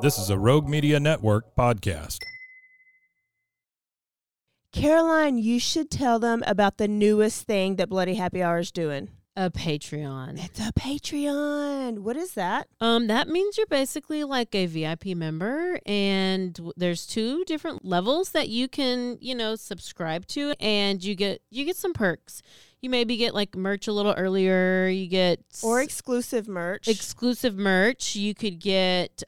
This is a Rogue Media Network podcast. Caroline, you should tell them about the newest thing that Bloody Happy Hour is doing. A Patreon. It's a Patreon. What is that? That means you're basically like a VIP member, and there's two different levels that you can, subscribe to, and you get some perks. You maybe get like merch a little earlier. You get exclusive merch. Exclusive merch. You could get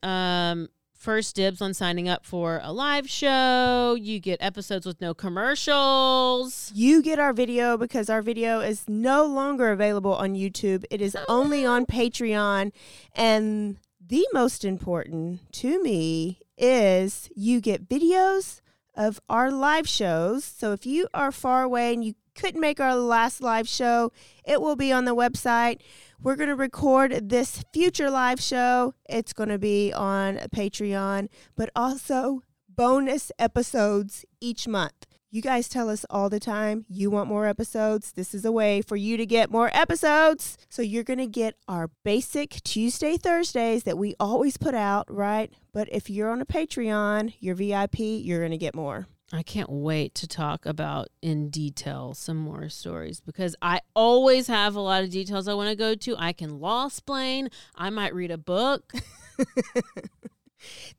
first dibs on signing up for a live show. You get episodes with no commercials. You get our video because our video is no longer available on YouTube. It is only on Patreon. And the most important to me is you get videos of our live shows. So if you are far away and you couldn't make our last live show, it will be on the website. We're going to record this future live show. It's going to be on Patreon, but also bonus episodes each month. You guys tell us all the time you want more episodes. This is a way for you to get more episodes. So you're going to get our basic Tuesday, Thursdays that we always put out, right? But if you're on a Patreon, you're VIP, you're going to get more. I can't wait to talk about in detail some more stories because I always have a lot of details I want to go to. I can lawsplain. I might read a book.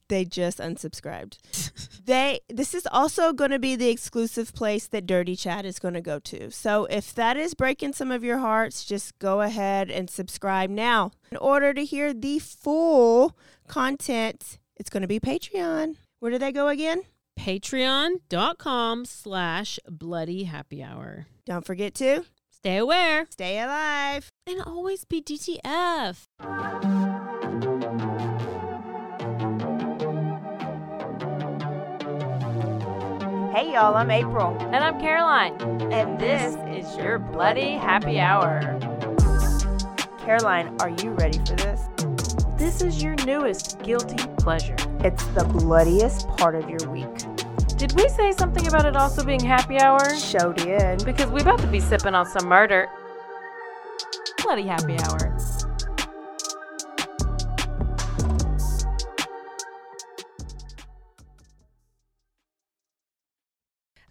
They just unsubscribed. This is also going to be the exclusive place that Dirty Chad is going to go to. So if that is breaking some of your hearts, just go ahead and subscribe now. In order to hear the full content, it's going to be Patreon. Where do they go again? Patreon.com/Bloody Happy Hour. Don't forget to stay aware, stay alive, and always be DTF. Hey y'all, I'm April. And I'm Caroline. And this is your Bloody Happy Hour. Caroline, are you ready for this? This is your newest guilty pleasure. It's the bloodiest part of your week. Did we say something about it also being happy hour? Show did. Because we're about to be sipping on some murder. Bloody happy hour.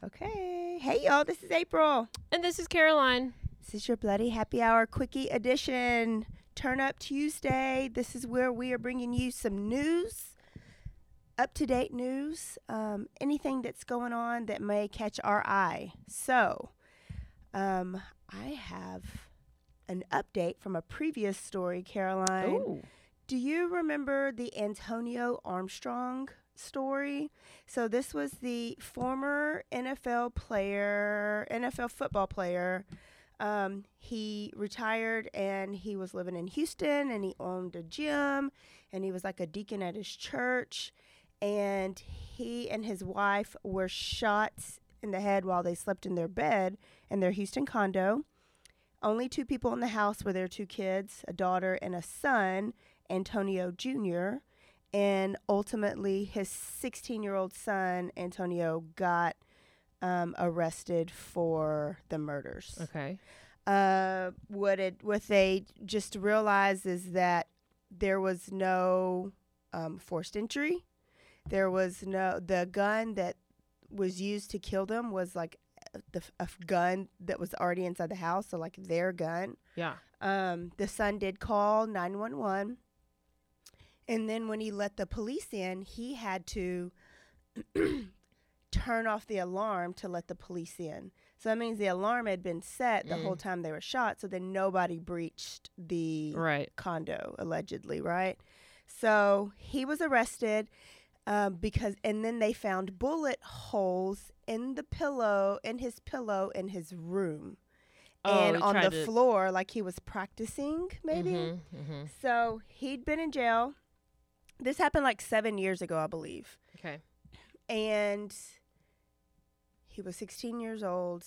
Okay. Hey, y'all. This is April. And this is Caroline. This is your Bloody Happy Hour Quickie Edition. Turn Up Tuesday. This is where we are bringing you some news, up-to-date news, anything that's going on that may catch our eye. So I have an update from a previous story, Caroline. Ooh. Do you remember the Antonio Armstrong story? So this was the former NFL football player. He retired and he was living in Houston and he owned a gym and he was like a deacon at his church, and he and his wife were shot in the head while they slept in their bed in their Houston condo. Only two people in the house were their two kids, a daughter and a son, Antonio Jr., and ultimately his 16-year-old son, Antonio, got arrested for the murders. Okay. What they just realized is that there was no forced entry. There was no, the gun that was used to kill them was like a gun that was already inside the house, so like their gun. Yeah. The son did call 911, and then when he let the police in, he had to turn off the alarm to let the police in. So that means the alarm had been set the whole time they were shot, so then nobody breached the condo, allegedly, right? So he was arrested and then they found bullet holes in his pillow in his room. And on the floor, like he was practicing, maybe. Mm-hmm, mm-hmm. So he'd been in jail This happened like 7 years ago, I believe. Okay. And he was 16 years old.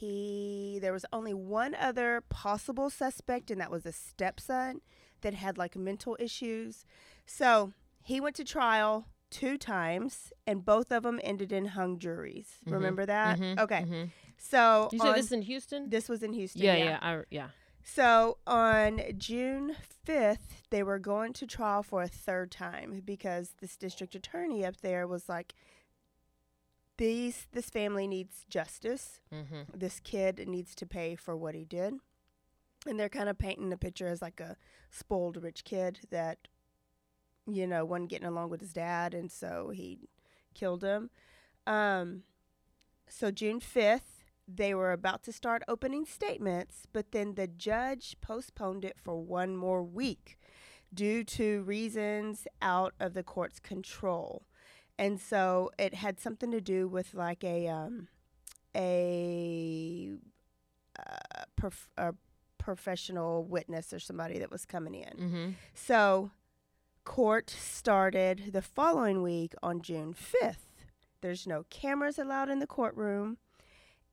There was only one other possible suspect, and that was a stepson that had like mental issues. So he went to trial 2 times, and both of them ended in hung juries. Mm-hmm. Remember that? Mm-hmm. Okay. Mm-hmm. So you said this is in Houston? This was in Houston. Yeah. So on June 5th, they were going to trial for a third time because this district attorney up there was like, this family needs justice. Mm-hmm. This kid needs to pay for what he did. And they're kind of painting the picture as like a spoiled rich kid that, you know, wasn't getting along with his dad, and so he killed him. So June 5th, they were about to start opening statements, but then the judge postponed it for 1 more week due to reasons out of the court's control. And so it had something to do with like a professional witness or somebody that was coming in. Mm-hmm. So court started the following week on June 5th. There's no cameras allowed in the courtroom.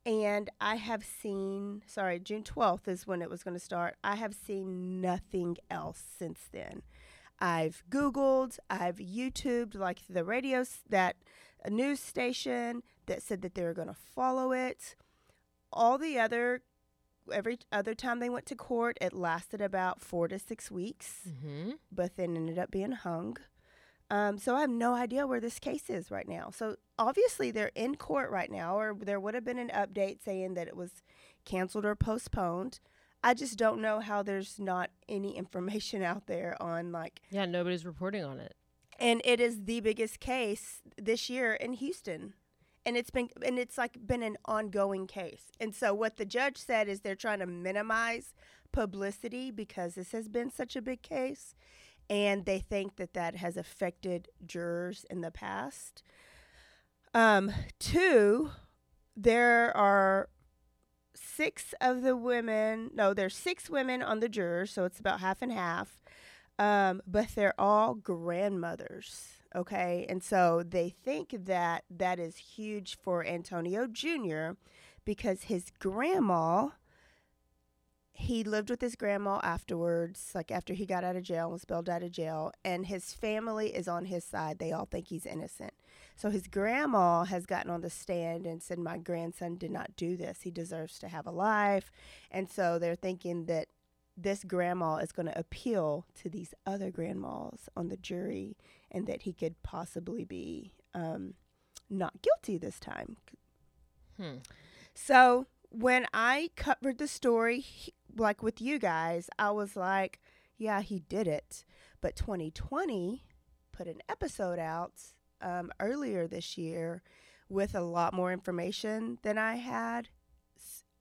And I have seen, June 12th is when it was going to start. I have seen nothing else since then. I've Googled, I've YouTubed, like the radio, that news station that said that they were going to follow it. Every other time they went to court, it lasted about 4 to 6 weeks, mm-hmm. but then ended up being hung. So I have no idea where this case is right now. So obviously they're in court right now, or there would have been an update saying that it was canceled or postponed. I just don't know how there's not any information out there on like... Yeah, nobody's reporting on it. And it is the biggest case this year in Houston. And it's been an ongoing case. And so what the judge said is they're trying to minimize publicity because this has been such a big case. And they think that has affected jurors in the past. 2, there's 6 women on the jurors, so it's about half and half. But they're all grandmothers, okay? And so they think that is huge for Antonio Jr. because his grandma... He lived with his grandma afterwards, like after he got out of jail, was bailed out of jail, and his family is on his side. They all think he's innocent. So his grandma has gotten on the stand and said, my grandson did not do this. He deserves to have a life. And so they're thinking that this grandma is going to appeal to these other grandmas on the jury and that he could possibly be not guilty this time. So when I covered the story, like with you guys, I was like, yeah, he did it. But 2020 put an episode out earlier this year with a lot more information than I had.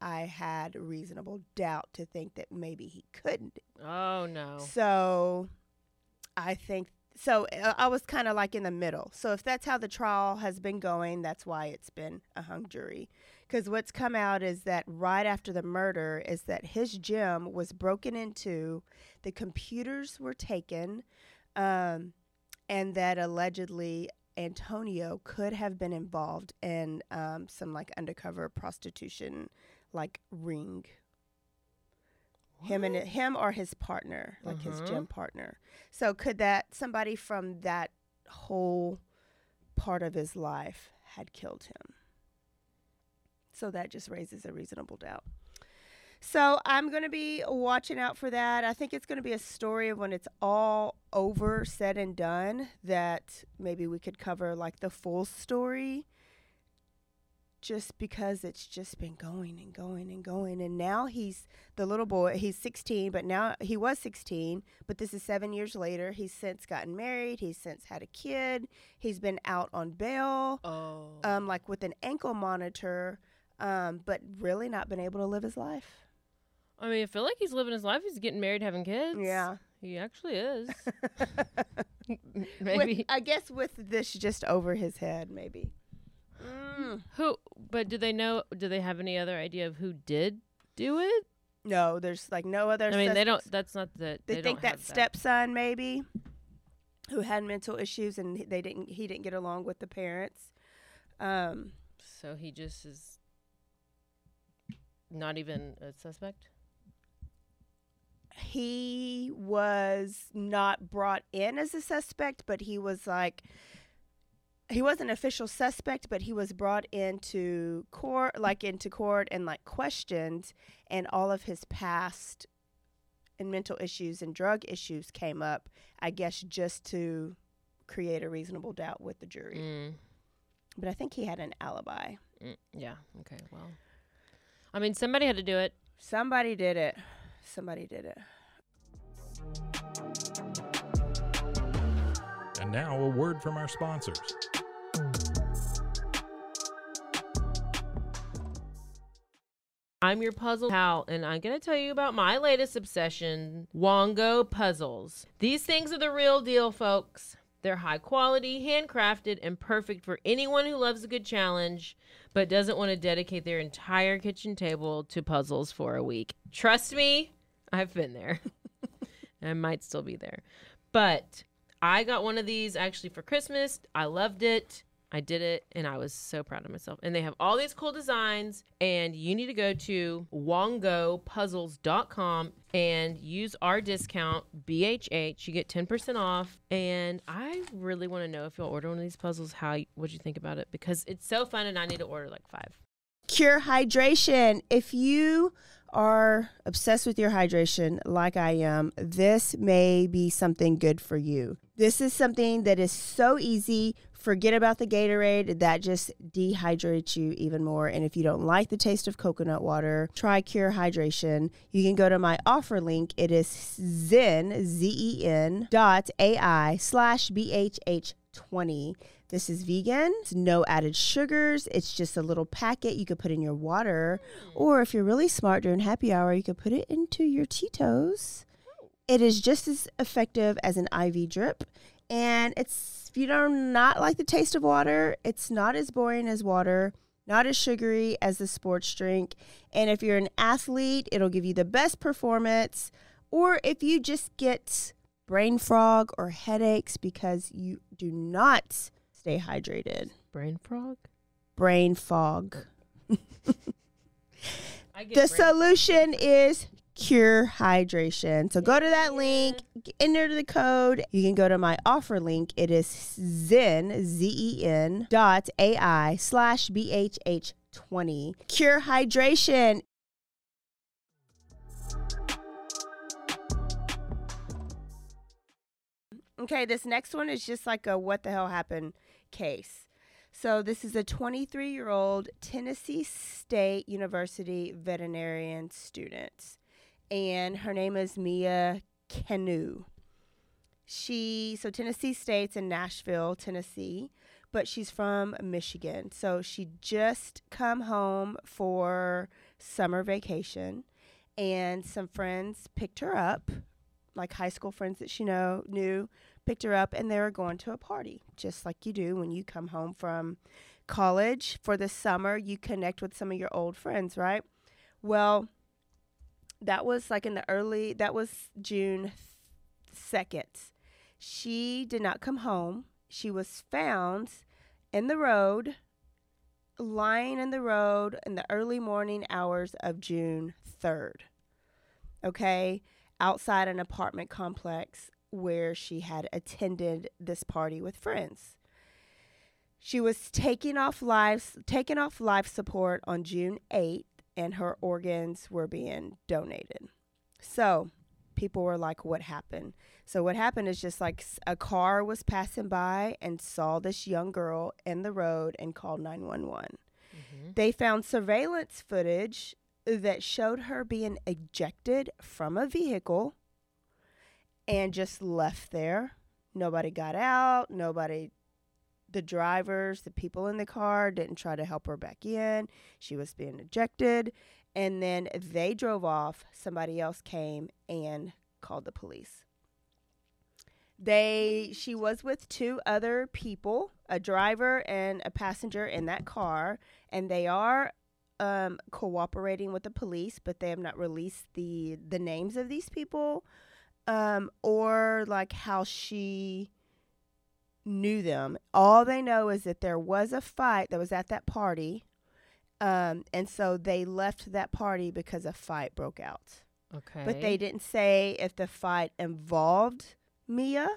I had reasonable doubt to think that maybe he couldn't. Oh, no. So I think I was kind of like in the middle. So if that's how the trial has been going, that's why it's been a hung jury. Because what's come out is that right after the murder is that his gym was broken into, the computers were taken, and that allegedly Antonio could have been involved in some like undercover prostitution like ring. Him or his partner, like his gym partner. So could somebody from that whole part of his life had killed him? So that just raises a reasonable doubt. So I'm going to be watching out for that. I think it's going to be a story of when it's all over, said and done, that maybe we could cover like the full story. Just because it's just been going and going and going. And now the little boy, he's 16, but now he was 16, but this is 7 years later. He's since gotten married. He's since had a kid. He's been out on bail, like with an ankle monitor, but really not been able to live his life. I mean, I feel like he's living his life. He's getting married, having kids. Yeah. He actually is. Maybe. I guess with this just over his head, maybe. But do they have any other idea of who did do it? No, there's like no other. I mean, they don't. That's not the. They think that stepson maybe. who had mental issues, and they didn't. He didn't get along with the parents. So he just is not even a suspect? He was not brought in as a suspect, but he was like, he was an official suspect, but he was brought into court and like questioned, and all of his past and mental issues and drug issues came up, I guess, just to create a reasonable doubt with the jury. Mm. But I think he had an alibi. Yeah. Okay. Well, I mean, somebody had to do it. Somebody did it. Somebody did it. And now a word from our sponsors. I'm your puzzle pal, and I'm going to tell you about my latest obsession, Wongo puzzles. These things are the real deal, folks. They're high quality, handcrafted, and perfect for anyone who loves a good challenge but doesn't want to dedicate their entire kitchen table to puzzles for a week. Trust me, I've been there. I might still be there. But I got one of these actually for Christmas. I loved it. I did it, and I was so proud of myself. And they have all these cool designs, and you need to go to wongopuzzles.com and use our discount, BHH. You get 10% off, and I really want to know if you'll order one of these puzzles, what'd you think about it? Because it's so fun, and I need to order like 5. Cure hydration. If you are obsessed with your hydration like I am, this may be something good for you. This is something that is so easy. Forget about the Gatorade. That just dehydrates you even more. And if you don't like the taste of coconut water, try Cure Hydration. You can go to my offer link. It is zen.ai/BHH20. This is vegan. It's no added sugars. It's just a little packet you could put in your water. Or if you're really smart during happy hour, you could put it into your Cheetos. It is just as effective as an IV drip. And if you don't not like the taste of water, it's not as boring as water, not as sugary as the sports drink. And if you're an athlete, it'll give you the best performance. Or if you just get brain fog or headaches because you do not stay hydrated. Brain fog? Brain fog. The solution is Cure Hydration. So go to that link, enter the code. You can go to my offer link. It is zen.ai/BHH20. Cure Hydration. Okay, this next one is just like a what the hell happened case. So this is a 23-year-old Tennessee State University veterinarian student, and her name is Mia Kanu. So Tennessee State's in Nashville, Tennessee, but she's from Michigan. So she just come home for summer vacation, and some friends picked her up, like high school friends that she knew, picked her up, and they were going to a party, just like you do when you come home from college for the summer. You connect with some of your old friends, right? Well, that was June 2nd. She did not come home. She was found lying in the road in the early morning hours of June 3rd. Okay? Outside an apartment complex where she had attended this party with friends. She was taken off life support on June 8th. And her organs were being donated. So people were like, what happened? So what happened is just like a car was passing by and saw this young girl in the road and called 911. Mm-hmm. They found surveillance footage that showed her being ejected from a vehicle and just left there. Nobody got out. The drivers, the people in the car didn't try to help her back in. She was being ejected. And then they drove off. Somebody else came and called the police. She was with two other people, a driver and a passenger in that car. And they are cooperating with the police, but they have not released the names of these people or like how she knew them. All they know is that there was a fight that was at that party, and so they left that party because a fight broke out. Okay. But they didn't say if the fight involved Mia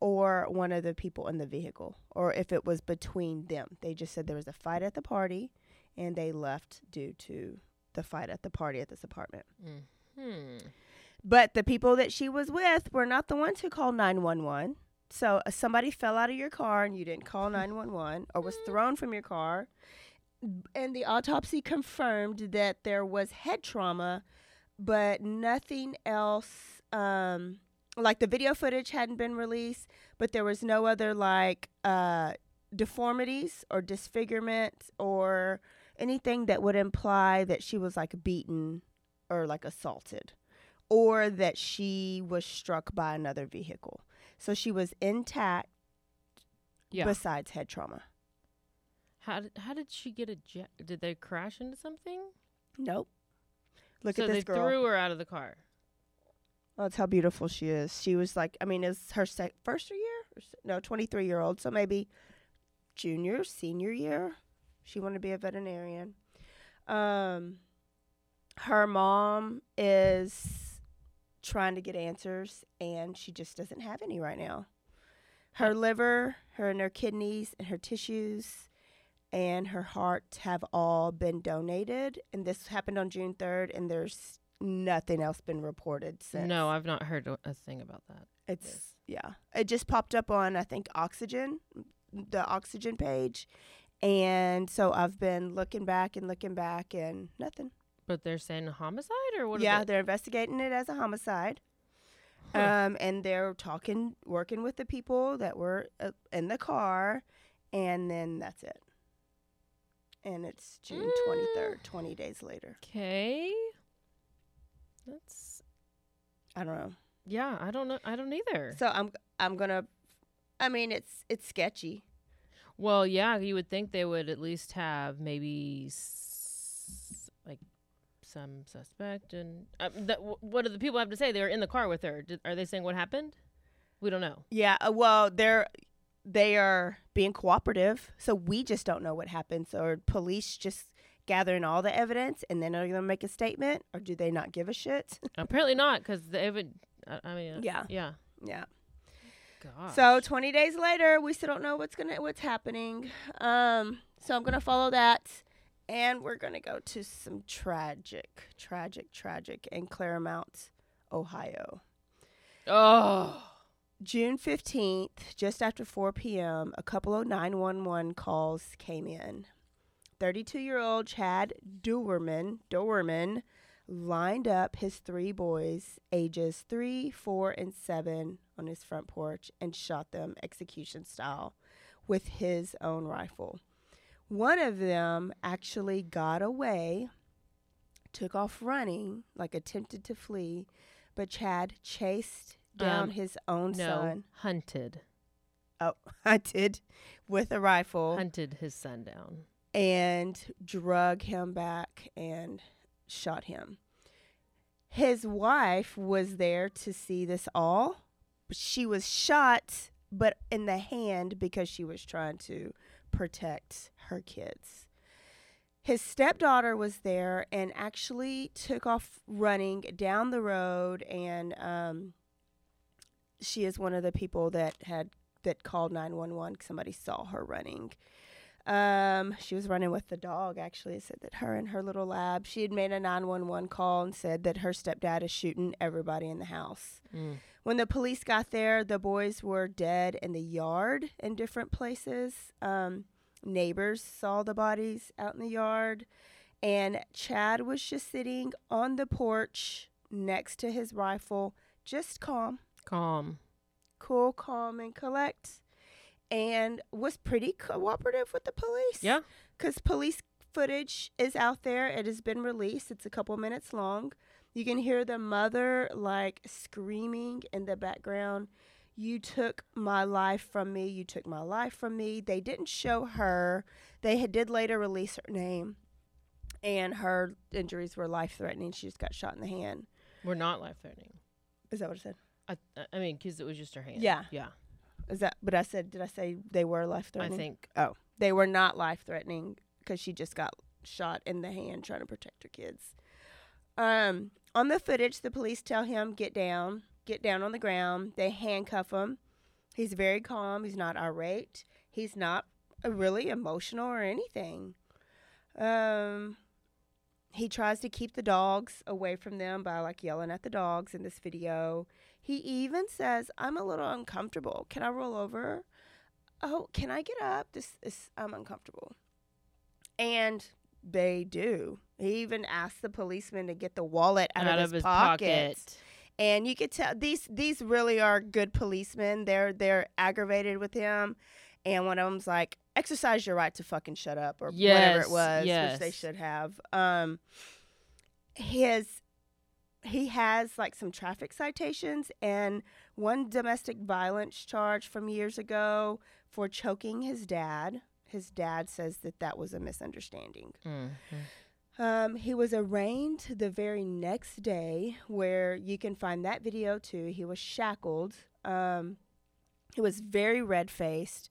or one of the people in the vehicle or if it was between them. They just said there was a fight at the party, and they left due to the fight at the party at this apartment. Mm-hmm. But the people that she was with were not the ones who called 911. So somebody fell out of your car and you didn't call 911 or was thrown from your car. And the autopsy confirmed that there was head trauma, but nothing else. Like the video footage hadn't been released, but there was no other like deformities or disfigurement or anything that would imply that she was like beaten or like assaulted, or that she was struck by another vehicle. So she was intact, besides head trauma. How did she get ejected? Did they crash into something? Nope. Look at this girl. So they threw her out of the car. Well, that's how beautiful she is. She was like, I mean, it's her first year? 23-year-old. So maybe junior, senior year. She wanted to be a veterinarian. Her mom is trying to get answers, and she just doesn't have any right now. Her liver, her kidneys, and her tissues, and her heart have all been donated. And this happened on June 3rd, and there's nothing else been reported since. No, I've not heard a thing about that. It just popped up on, I think, Oxygen, the Oxygen page. And so I've been looking back, and nothing. But they're saying homicide or what? Yeah, they're investigating it as a homicide. Huh. And they're working with the people that were in the car. And then that's it. And it's June 23rd, 20 days later. Okay. I don't know. Yeah, I don't know. I don't either. So it's sketchy. Well, yeah, you would think they would at least have maybe some suspect, and what do the people have to say? They were in the car with her. Are they saying what happened? We don't know. Yeah, well, they are being cooperative, so we just don't know what happened. So are police just gathering all the evidence, and then are they going to make a statement, or do they not give a shit? Apparently not, because they would. I mean, yeah. Gosh. So 20 days later, we still don't know what's happening. So I'm gonna follow that. And we're going to go to some tragic in Claremont, Ohio. Oh. June 15th, just after 4 p.m., a couple of 911 calls came in. 32-year-old Chad Doerman lined up his three boys, ages 3, 4, and 7, on his front porch and shot them execution style with his own rifle. One of them actually got away, took off running, like attempted to flee, but Chad chased down his own son. Hunted with a rifle. Hunted his son down. And drug him back and shot him. His wife was there to see this all. She was shot, but in the hand because she was trying to protect her kids. His stepdaughter was there and actually took off running down the road, and she is one of the people that called 911. Somebody saw her running. She was running with the dog, actually. It said that her and her little lab, she had made a 911 call and said that her stepdad is shooting everybody in the house. Mm. When the police got there, the boys were dead in the yard in different places. Neighbors saw the bodies out in the yard. And Chad was just sitting on the porch next to his rifle, just calm. Cool, calm, and collect. And was pretty cooperative with the police. Yeah. Because police footage is out there. It has been released. It's a couple minutes long. You can hear the mother, like, screaming in the background, "You took my life from me. You took my life from me." They didn't show her. They did later release her name. And her injuries were life-threatening. She just got shot in the hand. Were not life-threatening. Is that what it said? I mean, because it was just her hand. Yeah. Is that? But I said, did I say they were life-threatening? I think. Oh, they were not life-threatening because she just got shot in the hand trying to protect her kids. On the footage, the police tell him, get down on the ground. They handcuff him. He's very calm. He's not irate. He's not really emotional or anything. He tries to keep the dogs away from them by, like, yelling at the dogs in this video. He even says, I'm a little uncomfortable. Can I roll over? Oh, can I get up? I'm uncomfortable. And they do. He even asks the policeman to get the wallet out of his pocket. And you could tell these really are good policemen. They're aggravated with him. And one of them's like, exercise your right to fucking shut up or whatever it was, which they should have. He has, like, some traffic citations and one domestic violence charge from years ago for choking his dad. His dad says that was a misunderstanding. Mm-hmm. He was arraigned the very next day, where you can find that video too. He was shackled. He was very red-faced.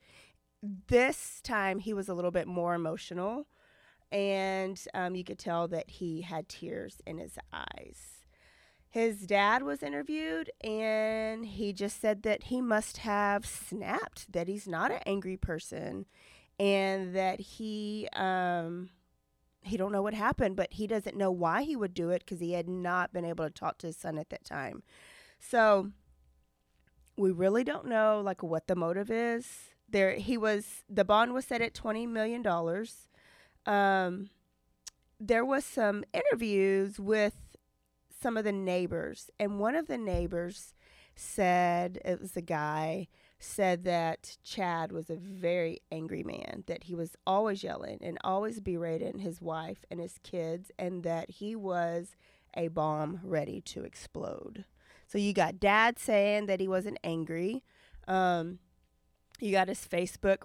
This time he was a little bit more emotional, and you could tell that he had tears in his eyes. His dad was interviewed, and he just said that he must have snapped, that he's not an angry person, and that he don't know what happened, but he doesn't know why he would do it because he had not been able to talk to his son at that time. So we really don't know, like, what the motive is. The bond was set at $20 million. There was some interviews with some of the neighbors, and one of the neighbors said, it was a guy, said that Chad was a very angry man, that he was always yelling and always berating his wife and his kids, and that he was a bomb ready to explode. So you got Dad saying that he wasn't angry. You got his Facebook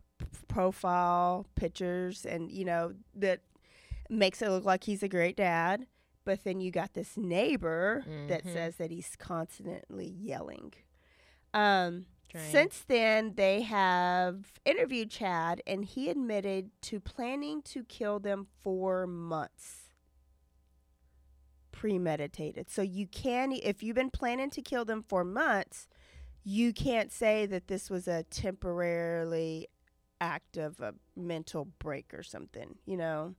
profile pictures, and, you know, that makes it look like he's a great dad. But then you got this neighbor that says that he's constantly yelling. Since then, they have interviewed Chad, and he admitted to planning to kill them for months. Premeditated. So you can, if you've been planning to kill them for months, you can't say that this was a temporarily act of a mental break or something, you know.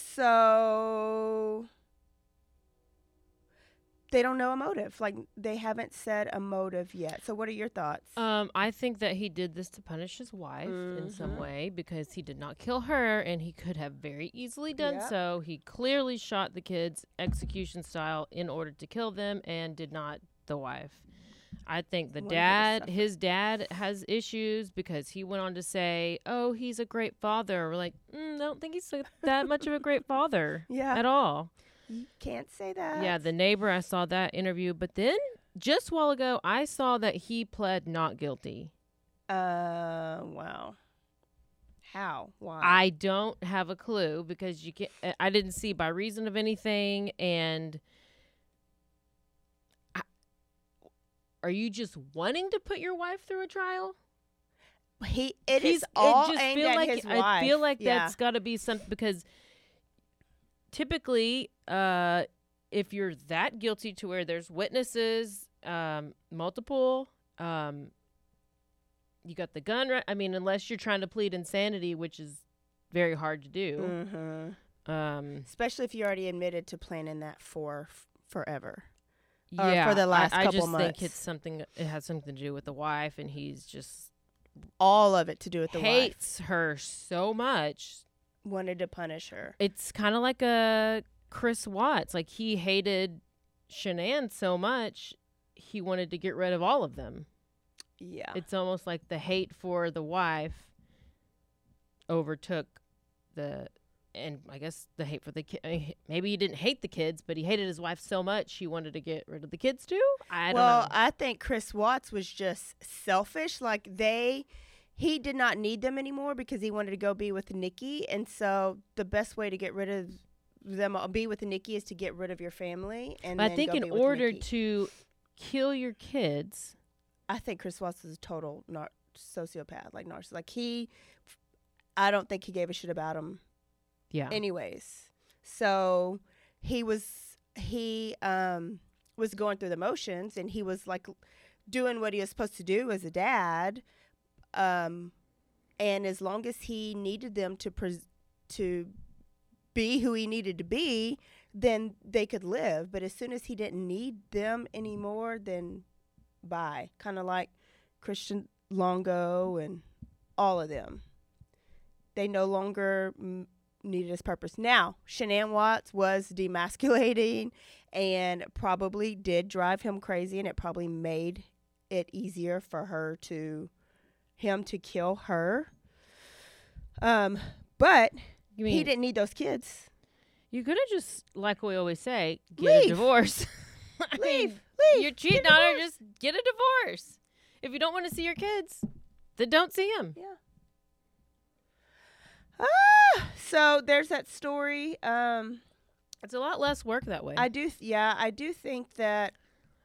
So they don't know a motive. Like, they haven't said a motive yet. So what are your thoughts? I think that he did this to punish his wife in some way, because he did not kill her, and he could have very easily done so. He clearly shot the kids execution style in order to kill them, and did not the wife. I think his dad has issues, because he went on to say, oh, he's a great father. We're like, I don't think he's that much of a great father at all. You can't say that. Yeah, the neighbor, I saw that interview. But then, just a while ago, I saw that he pled not guilty. Wow. How? Why? I don't have a clue, because I didn't see by reason of anything. And are you just wanting to put your wife through a trial? It is all aimed at his wife. I feel like that's got to be something, because typically, if you're that guilty to where there's witnesses, multiple, you got the gun. I mean, unless you're trying to plead insanity, which is very hard to do. Mm-hmm. Especially if you already admitted to planning that for forever. Or for the last couple months. I just think it has something to do with the wife, and he's just all of it to do with the wife. Hates her so much. Wanted to punish her. It's kind of like a Chris Watts. Like, he hated Shanann so much, he wanted to get rid of all of them. Yeah. It's almost like the hate for the wife overtook and I guess the hate for the kid. I mean, maybe he didn't hate the kids, but he hated his wife so much he wanted to get rid of the kids too. I don't know. I think Chris Watts was just selfish. Like, he did not need them anymore because he wanted to go be with Nikki. And so the best way to get rid of them, be with Nikki, is to get rid of your family. And I think in order to kill your kids. I think Chris Watts is a total sociopath, like narcissist. Like I don't think he gave a shit about him. Yeah. Anyways, so he was going through the motions, and he was like doing what he was supposed to do as a dad. And as long as he needed them to be who he needed to be, then they could live. But as soon as he didn't need them anymore, then bye. Kind of like Christian Longo and all of them. They no longer needed his purpose. Now, Shanann Watts was demasculating and probably did drive him crazy, and it probably made it easier for him to kill her. But he didn't need those kids. You could have just, like we always say, get a divorce. Leave. You're cheating on her, just get a divorce. If you don't want to see your kids, then don't see them. Yeah. Ah, so there's that story. It's a lot less work that way. I do think that.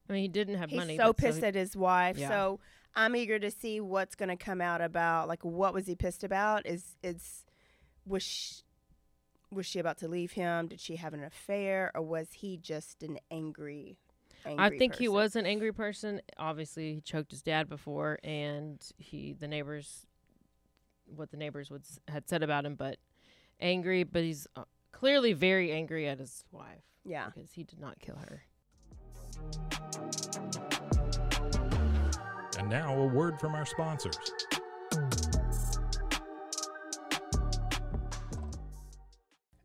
I mean, he didn't have money. He's so pissed at his wife. Yeah. So I'm eager to see what's going to come out about, like, what was he pissed about? Was she about to leave him? Did she have an affair, or was he just an angry person? I think he was an angry person. Obviously, he choked his dad before, and the neighbors had said about him, but angry. But he's clearly very angry at his wife. Yeah, because he did not kill her. And now a word from our sponsors.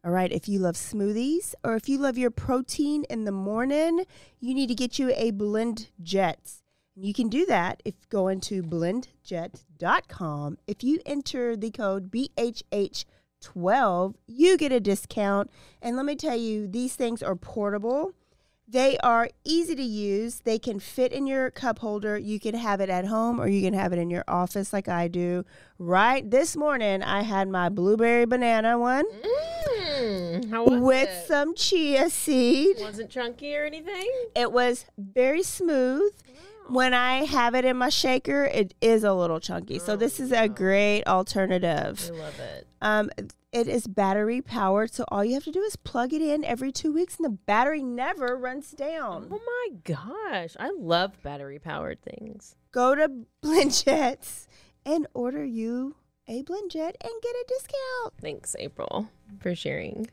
All right, if you love smoothies, or if you love your protein in the morning, you need to get you a BlendJet. You can do that if going to blendjet.com. If you enter the code BHH12, you get a discount. And let me tell you, these things are portable. They are easy to use. They can fit in your cup holder. You can have it at home, or you can have it in your office like I do. Right this morning, I had my blueberry banana one. How was with it? Some chia seed. Wasn't chunky or anything? It was very smooth. Wow. When I have it in my shaker, it is a little chunky. So this is a great alternative. I love it. It is battery powered, so all you have to do is plug it in every 2 weeks, and the battery never runs down. Oh my gosh. I love battery powered things. Go to BlendJet and order you a BlendJet and get a discount. Thanks, April, for sharing.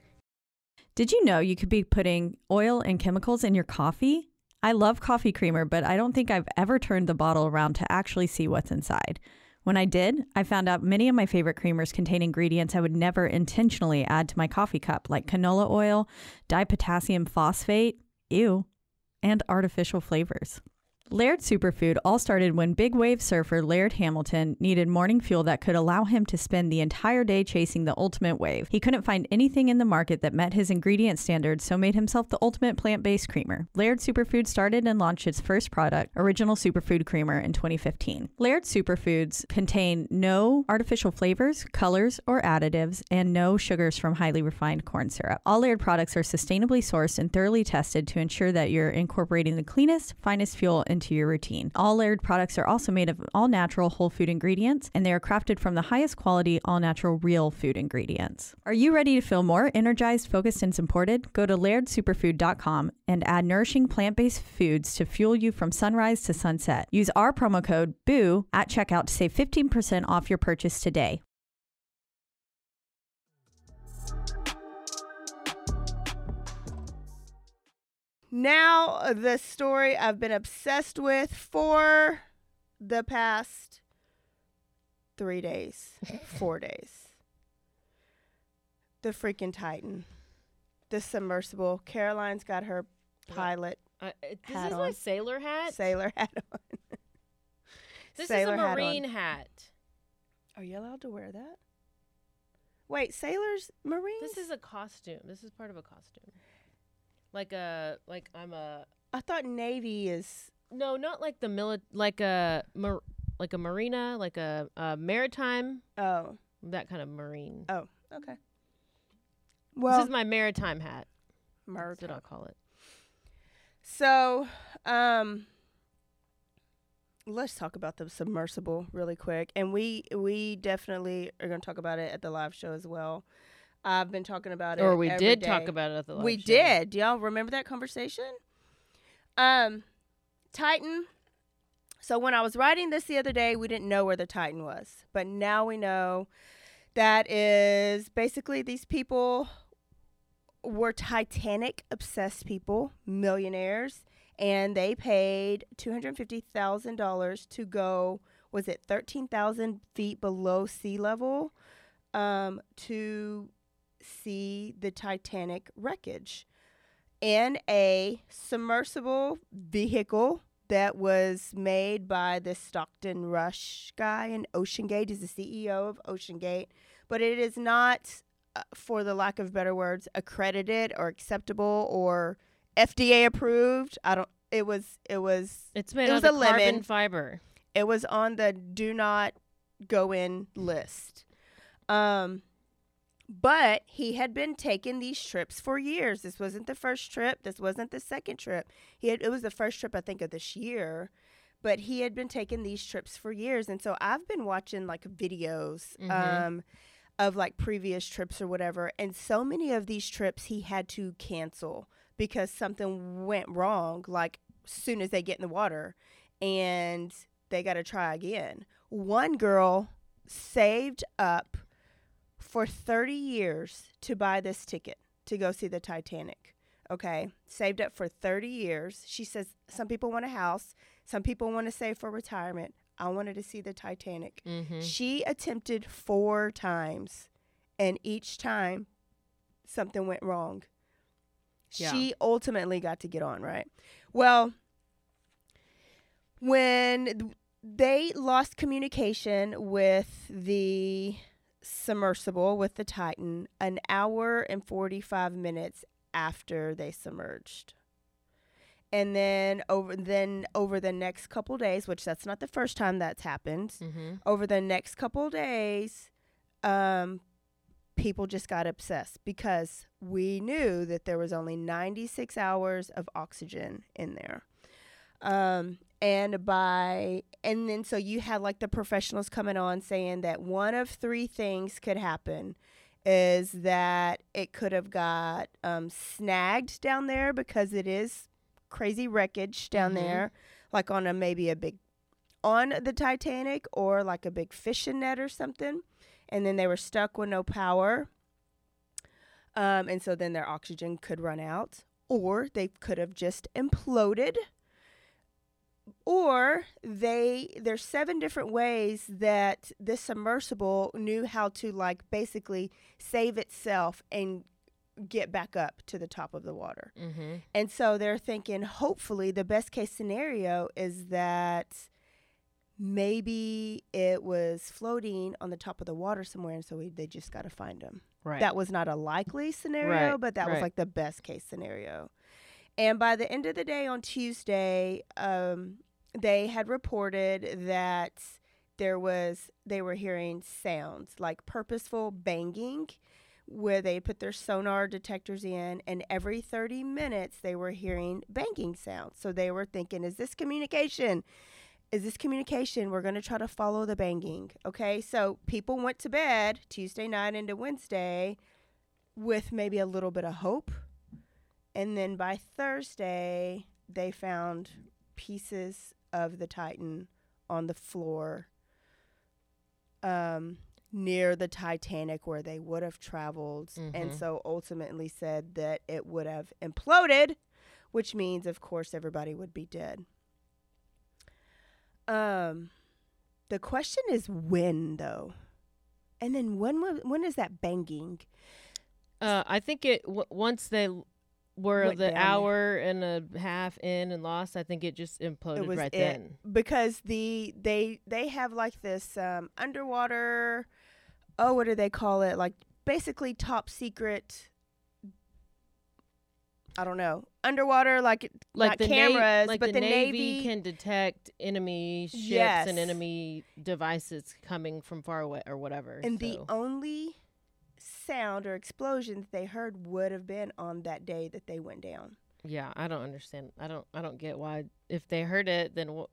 Did you know you could be putting oil and chemicals in your coffee? I love coffee creamer, but I don't think I've ever turned the bottle around to actually see what's inside. When I did, I found out many of my favorite creamers contain ingredients I would never intentionally add to my coffee cup, like canola oil, dipotassium phosphate, and artificial flavors. Laird Superfood all started when big wave surfer Laird Hamilton needed morning fuel that could allow him to spend the entire day chasing the ultimate wave. He couldn't find anything in the market that met his ingredient standards, so made himself the ultimate plant-based creamer. Laird Superfood started and launched its first product, Original Superfood Creamer, in 2015. Laird Superfoods contain no artificial flavors, colors, or additives, and no sugars from highly refined corn syrup. All Laird products are sustainably sourced and thoroughly tested to ensure that you're incorporating the cleanest, finest fuel into your routine. All Laird products are also made of all-natural whole food ingredients, and they are crafted from the highest quality all-natural real food ingredients. Are you ready to feel more energized, focused, and supported? Go to lairdsuperfood.com and add nourishing plant-based foods to fuel you from sunrise to sunset. Use our promo code BOO at checkout to save 15% off your purchase today. Now, the story I've been obsessed with for the past 3 days, 4 days. The freaking Titan. The submersible. Caroline's got her pilot hat on. This is my sailor hat? Sailor hat on. This is a Marine hat. Are you allowed to wear that? Wait, sailors? Marines? This is a costume. This is part of a costume. I thought Navy is. No, not like the marina, like a maritime. Oh. That kind of Marine. Oh, okay. Well. This is my maritime hat. Maritime. That's what I'll call it. So, let's talk about the submersible really quick. And we definitely are going to talk about it at the live show as well. I've been talking about it. Or we did talk about it at the live show. We did. Do y'all remember that conversation? Titan. So when I was writing this the other day, we didn't know where the Titan was. But now we know that is basically these people were Titanic obsessed people, millionaires, and they paid $250,000 to go, was it 13,000 feet below sea level, to see the Titanic wreckage in a submersible vehicle that was made by this Stockton Rush guy in OceanGate. He's the CEO of OceanGate, but it is not, for the lack of better words, accredited or acceptable or FDA approved. It was made out of carbon fiber. It was on the do not go in list. But he had been taking these trips for years. This wasn't the first trip. This wasn't the second trip. It was the first trip, I think, of this year. But he had been taking these trips for years. And so I've been watching, like, videos of, like, previous trips or whatever. And so many of these trips he had to cancel because something went wrong, like, soon as they get in the water. And they got to try again. One girl saved up for 30 years to buy this ticket to go see the Titanic, okay? Saved up for 30 years. She says some people want a house. Some people want to save for retirement. I wanted to see the Titanic. Mm-hmm. She attempted 4 times, and each time something went wrong. Yeah. She ultimately got to get on, right? Well, when they lost communication with the submersible, with the Titan, an hour and 45 minutes after they submerged, and then over the next couple days, which that's not the first time that's happened, over the next couple days, people just got obsessed because we knew that there was only 96 hours of oxygen in there. And then you had, like, the professionals coming on saying that one of 3 things could happen is that it could have got snagged down there because it is crazy wreckage down there, like on the Titanic, or like a big fishing net or something. And then they were stuck with no power. And so then their oxygen could run out, or they could have just imploded. Or there's 7 different ways that this submersible knew how to, like, basically save itself and get back up to the top of the water. And so they're thinking, hopefully, the best case scenario is that maybe it was floating on the top of the water somewhere, and so they just got to find him. Right. That was not a likely scenario, but that was, like, the best case scenario. And by the end of the day on Tuesday, they had reported that they were hearing sounds like purposeful banging, where they put their sonar detectors in, and every 30 minutes they were hearing banging sounds. So they were thinking, is this communication? Is this communication? We're going to try to follow the banging. Okay, so people went to bed Tuesday night into Wednesday with maybe a little bit of hope. And then by Thursday, they found pieces of the Titan on the floor near the Titanic where they would have traveled. And so ultimately said that it would have imploded, which means, of course, everybody would be dead. The question is when, though? And then when is that banging? I think once they... Were the hour and a half in and lost, I think it just imploded then. Because they have, like, this underwater, what do they call it? Like, basically top secret, I don't know, underwater, like not cameras, but the Navy can detect enemy ships and enemy devices coming from far away or whatever. And so, the only sound or explosion that they heard would have been on that day that they went down. Yeah, I don't understand. I don't get why. If they heard it, then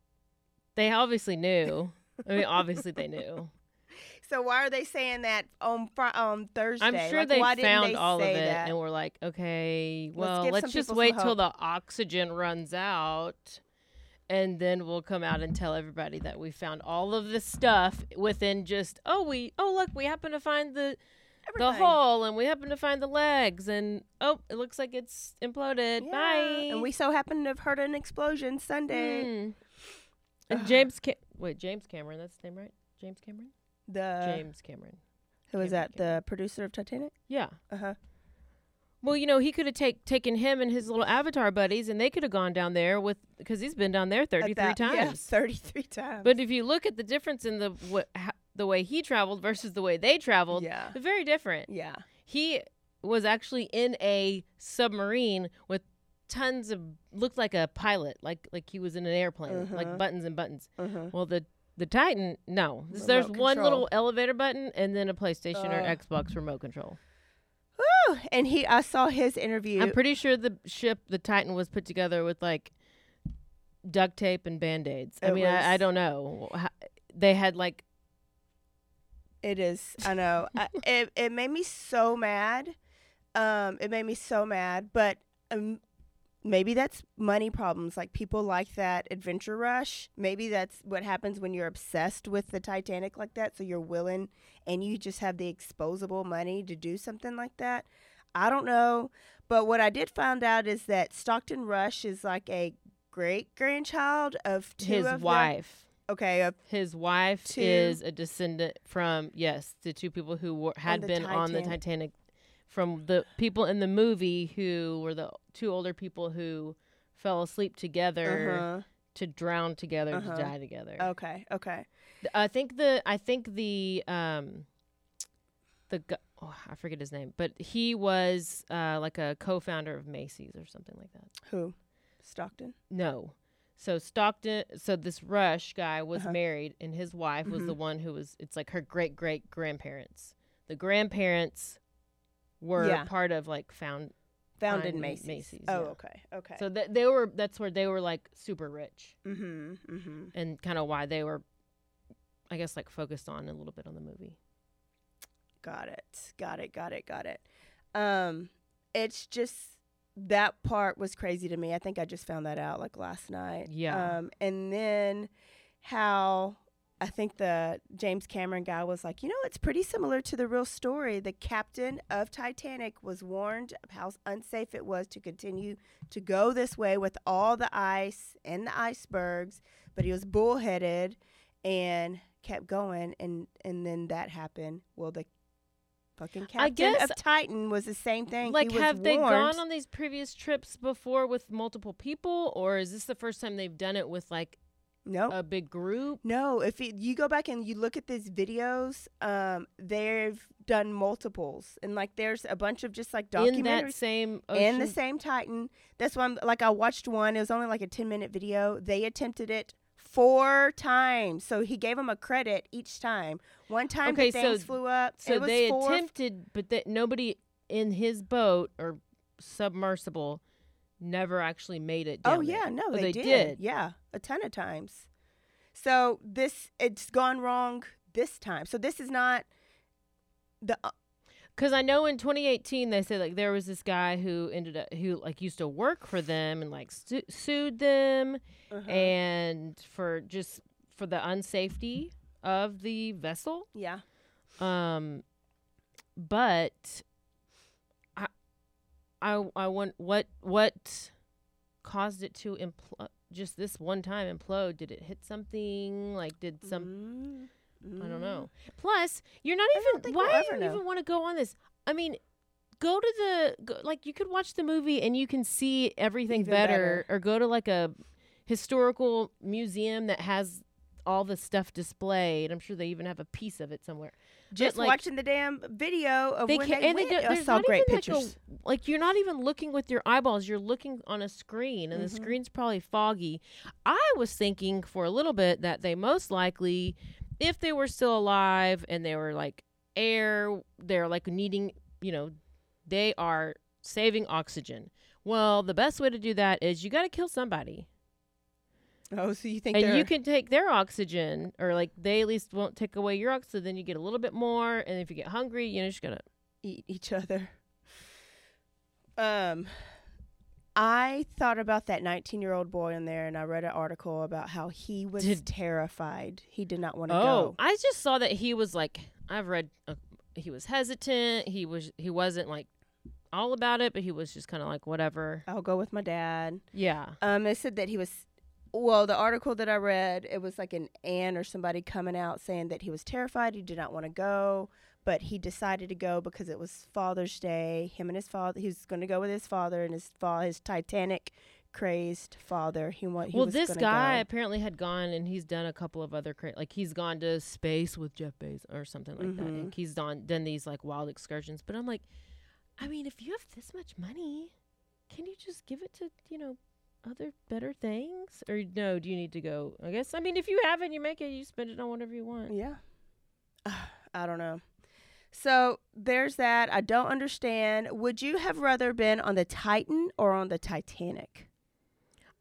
They obviously knew. I mean, obviously they knew. So why are they saying that on Thursday? I'm sure they found all of it and were like, okay, well, let's just wait till the oxygen runs out, and then we'll come out and tell everybody that we found all of this stuff within just, we happen to find the hole, and we happen to find the legs, and it looks like it's imploded. Yeah. Bye. And we so happen to have heard an explosion Sunday. Mm. And James Cameron, that's his name, right? James Cameron? Who was that? The producer of Titanic? Yeah. Uh-huh. Well, you know, he could have taken him and his little Avatar buddies, and they could have gone down there because he's been down there 33 times. Yeah, 33 times. But if you look at the difference in the way he traveled versus the way they traveled, they're very different. Yeah. He was actually in a submarine with tons of, looked like a pilot, like he was in an airplane, like buttons and buttons. Uh-huh. Well, the Titan, no. There's one little elevator button and then a PlayStation or Xbox remote control. Woo! And I saw his interview. I'm pretty sure the ship, the Titan, was put together with like duct tape and Band-Aids. I don't know. They had like... It is. I know. It made me so mad. But... Maybe that's money problems. Like, people like that adventure rush. Maybe that's what happens when you're obsessed with the Titanic like that. So you're willing and you just have the exposable money to do something like that. I don't know. But what I did find out is that Stockton Rush is like a great grandchild of his wife. Okay. His wife is a descendant from, the two people who had been on the Titanic. From the people in the movie who were the two older people who fell asleep together to drown together to die together. Okay. I forget his name, but he was like a co-founder of Macy's or something like that. Who? Stockton? No. So this Rush guy was married, and his wife was the one who was. It's like her great grandparents. The grandparents were part of like founded Macy's. Okay. So they were. That's where they were like super rich. And kind of why they were, I guess, like focused on a little bit on the movie. Got it. It's just that part was crazy to me. I think I just found that out like last night. Yeah. And then how. I think the James Cameron guy was like, it's pretty similar to the real story. The captain of Titanic was warned of how unsafe it was to continue to go this way with all the ice and the icebergs, but he was bullheaded and kept going, and then that happened. Well, the fucking captain of Titan was the same thing. Like, have they gone on these previous trips before with multiple people, or is this the first time they've done it with, like, a big group? No. If you go back and you look at these videos, they've done multiples, and like there's a bunch of just like documentaries in that same ocean. In the same Titan. That's why I watched one. It was only like a 10-minute video. They attempted it 4 times. So he gave them a credit each time. One time the things flew up. So they attempted, but nobody in his boat or submersible never actually made it down there. No, they did. Yeah, a ton of times. So it's gone wrong this time. So this is not the... Because I know in 2018 they said like there was this guy who used to work for them and like sued them and for the unsafety of the vessel. Yeah. But... I want what caused it to just this one time implode? Did it hit something? Like, did some? I don't know. Plus, you're not even. Why do you even want to go on this? I mean, you could watch the movie and you can see everything better, or go to like a historical museum that has all the stuff displayed. I'm sure they even have a piece of it somewhere. Just like, watching the damn video of when they went, I saw great pictures. Like, you're not even looking with your eyeballs. You're looking on a screen, and the screen's probably foggy. I was thinking for a little bit that they most likely, if they were still alive and they were, like, they're, like, needing, they are saving oxygen. Well, the best way to do that is you got to kill somebody. Oh, so you think? And you can take their oxygen, or like they at least won't take away your oxygen. Then you get a little bit more, and if you get hungry, you know, just gotta eat each other. I thought about that 19-year-old boy in there, and I read an article about how he was terrified. He did not want to go. I just saw that he was like, I've read, he was hesitant. He wasn't like all about it, but he was just kind of like, whatever. I'll go with my dad. Yeah. It said that he was. Well, the article that I read, it was like an aunt or somebody coming out saying that he was terrified. He did not want to go, but he decided to go because it was Father's Day. Him and his father, he was going to go with his father and his Titanic crazed father. This guy apparently had gone, and he's done a couple of other he's gone to space with Jeff Bezos or something like that. And he's done these like wild excursions. But I'm like, I mean, if you have this much money, can you just give it to, you know, other better things? Or no, do you need to go? I guess, I mean, if you have it, you make it, you spend it on whatever you want. Yeah. I don't know. So there's that. I don't understand. Would you have rather been on the Titan or on the Titanic?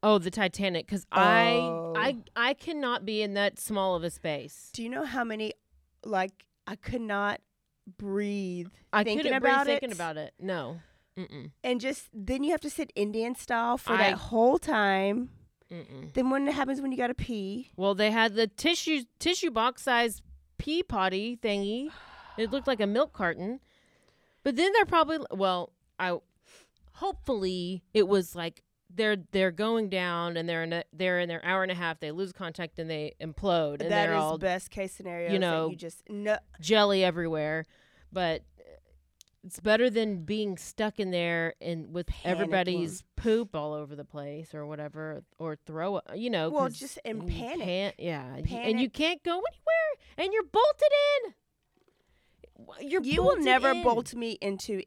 Oh, the Titanic, because I cannot be in that small of a space. Do you know how many, like, I could not breathe thinking about it. No. Mm-mm. And just then you have to sit Indian style for that whole time. Mm-mm. Then when it happens when you gotta pee, well, they had the tissue box size pee potty thingy. It looked like a milk carton. But then they're probably, well, I hopefully it was like they're going down and they're in their hour and a half. They lose contact and they implode. And that is all best case scenario. You know, you just jelly everywhere, but. It's better than being stuck in there and with everybody's poop all over the place or whatever, or throw, you know. Well, just in panic. Panic. And you can't go anywhere, and you're bolted in. You will never bolt me into.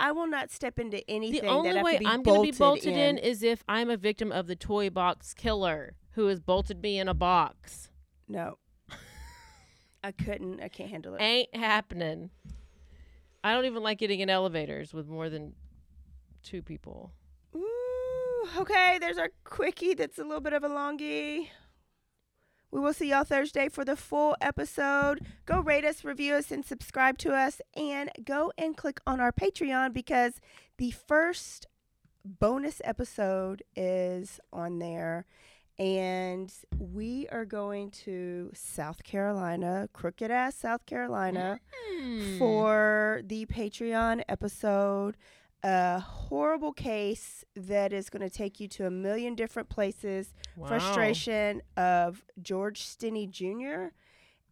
I will not step into anything. The only way I'm going to be bolted in is if I'm a victim of the toy box killer who has bolted me in a box. No, I can't handle it. Ain't happening. I don't even like getting in elevators with more than two people. Ooh, okay, there's our quickie that's a little bit of a longie. We will see y'all Thursday for the full episode. Go rate us, review us, and subscribe to us. And go and click on our Patreon because the first bonus episode is on there. And we are going to South Carolina, crooked-ass South Carolina, for the Patreon episode. A horrible case that is going to take you to a million different places. Wow. Frustration of George Stinney Jr.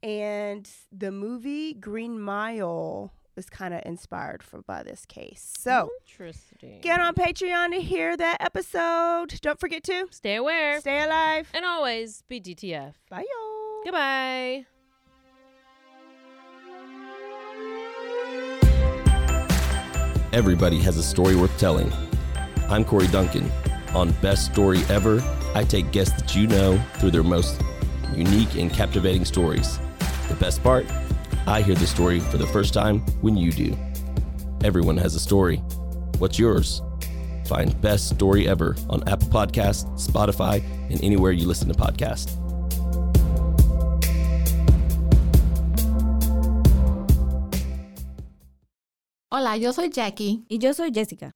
And the movie Green Mile is kind of inspired by this case. So interesting. Get on Patreon to hear that episode. Don't forget to stay aware, stay alive, and always be DTF. Bye, y'all. Goodbye. Everybody has a story worth telling. I'm Corey Duncan. On Best Story Ever, I take guests that you know through their most unique and captivating stories. The best part? I hear the story for the first time when you do. Everyone has a story. What's yours? Find Best Story Ever on Apple Podcasts, Spotify, and anywhere you listen to podcasts. Hola, yo soy Jackie. Y yo soy Jessica.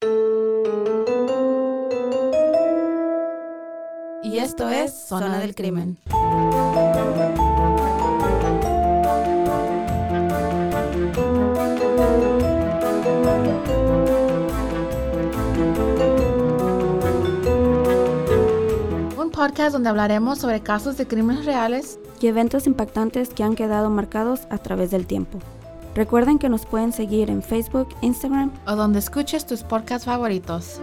Y esto es Zona del Crimen. Podcast donde hablaremos sobre casos de crímenes reales y eventos impactantes que han quedado marcados a través del tiempo. Recuerden que nos pueden seguir en Facebook, Instagram o donde escuches tus podcasts favoritos.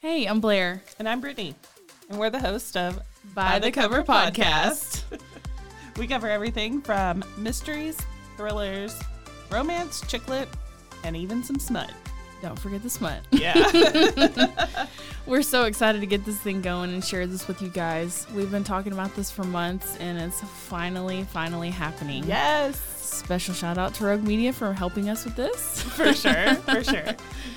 Hey, I'm Blair. And I'm Brittany. And we're the host of By the Cover Podcast. We cover everything from mysteries, thrillers, romance, chick lit, and even some smut. Don't forget the smut. Yeah. We're so excited to get this thing going and share this with you guys. We've been talking about this for months, and it's finally happening. Yes. Special shout out to Rogue Media for helping us with this. For sure. For sure.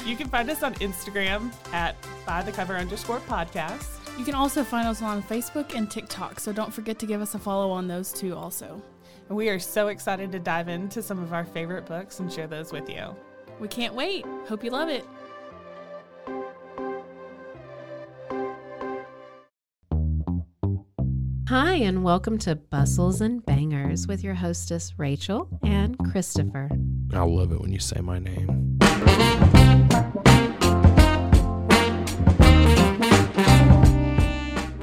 You can find us on Instagram at bythecover_podcast. You can also find us on Facebook and TikTok, so don't forget to give us a follow on those two also. And we are so excited to dive into some of our favorite books and share those with you. We can't wait. Hope you love it. Hi, and welcome to Bustles and Bangers with your hostess, Rachel and Christopher. I love it when you say my name.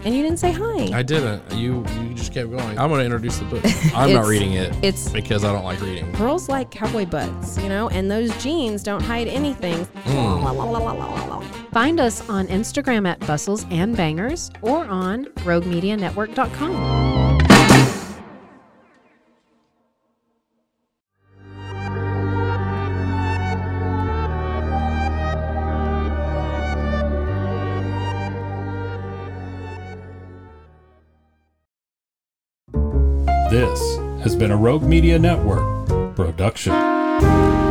And you didn't say hi. I didn't. You just kept going. I'm going to introduce the book. I'm not reading it. It's because I don't like reading. Girls like cowboy butts, you know, and those jeans don't hide anything. Find us on Instagram at Bustles and Bangers or on RogueMediaNetwork.com. This has been a Rogue Media Network production.